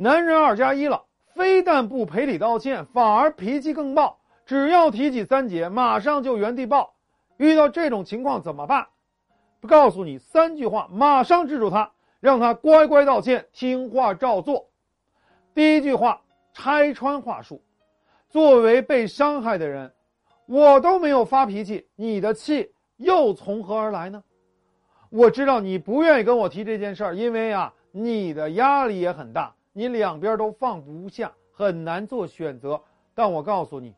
男人2+1了，非但不赔礼道歉，反而脾气更暴，只要提起三姐马上就原地爆。遇到这种情况怎么办？不告诉你三句话，马上制住他，让他乖乖道歉，听话照做。第一句话，拆穿话术。作为被伤害的人，我都没有发脾气，你的气又从何而来呢？我知道你不愿意跟我提这件事儿，因为啊，你的压力也很大，你两边都放不下，很难做选择。但我告诉你，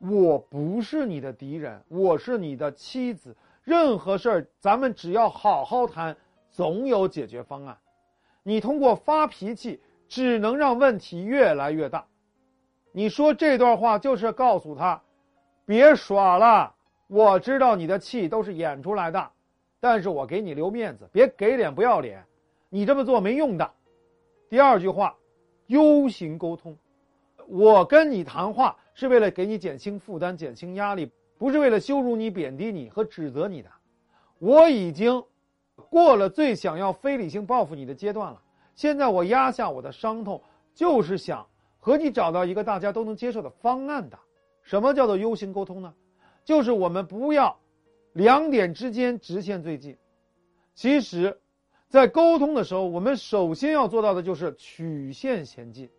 我不是你的敌人，我是你的妻子，任何事儿咱们只要好好谈，总有解决方案。你通过发脾气只能让问题越来越大。你说这段话就是告诉他，别耍了，我知道你的气都是演出来的，但是我给你留面子，别给脸不要脸，你这么做没用的。第二句话， U 型沟通。我跟你谈话是为了给你减轻负担，减轻压力，不是为了羞辱你、贬低你和指责你的。我已经过了最想要非理性报复你的阶段了，现在我压下我的伤痛，就是想和你找到一个大家都能接受的方案的。什么叫做 U 型沟通呢？就是我们不要两点之间直线最近。其实在沟通的时候，我们首先要做到的就是曲线前进，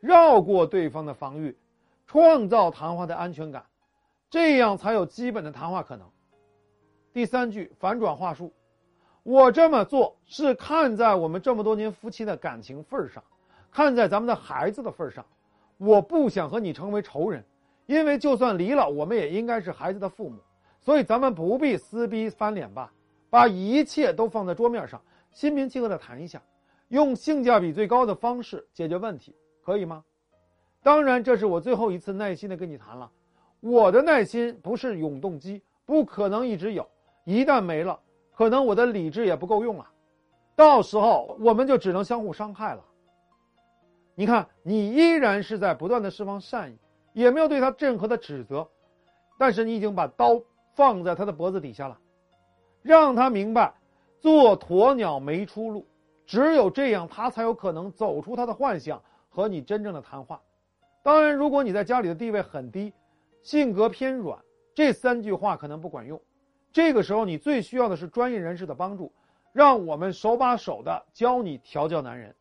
绕过对方的防御，创造谈话的安全感，这样才有基本的谈话可能。第三句，反转话术。我这么做是看在我们这么多年夫妻的感情份上，看在咱们的孩子的份上，我不想和你成为仇人，因为就算离了，我们也应该是孩子的父母，所以咱们不必撕逼翻脸吧，把一切都放在桌面上，心平气和的谈一下，用性价比最高的方式解决问题，可以吗？当然，这是我最后一次耐心的跟你谈了。我的耐心不是永动机，不可能一直有，一旦没了，可能我的理智也不够用了，到时候我们就只能相互伤害了。你看，你依然是在不断的释放善意，也没有对他任何的指责，但是你已经把刀放在他的脖子底下了，让他明白做鸵鸟没出路，只有这样他才有可能走出他的幻想，和你真正的谈话。当然，如果你在家里的地位很低，性格偏软，这三句话可能不管用。这个时候你最需要的是专业人士的帮助，让我们手把手的教你调教男人。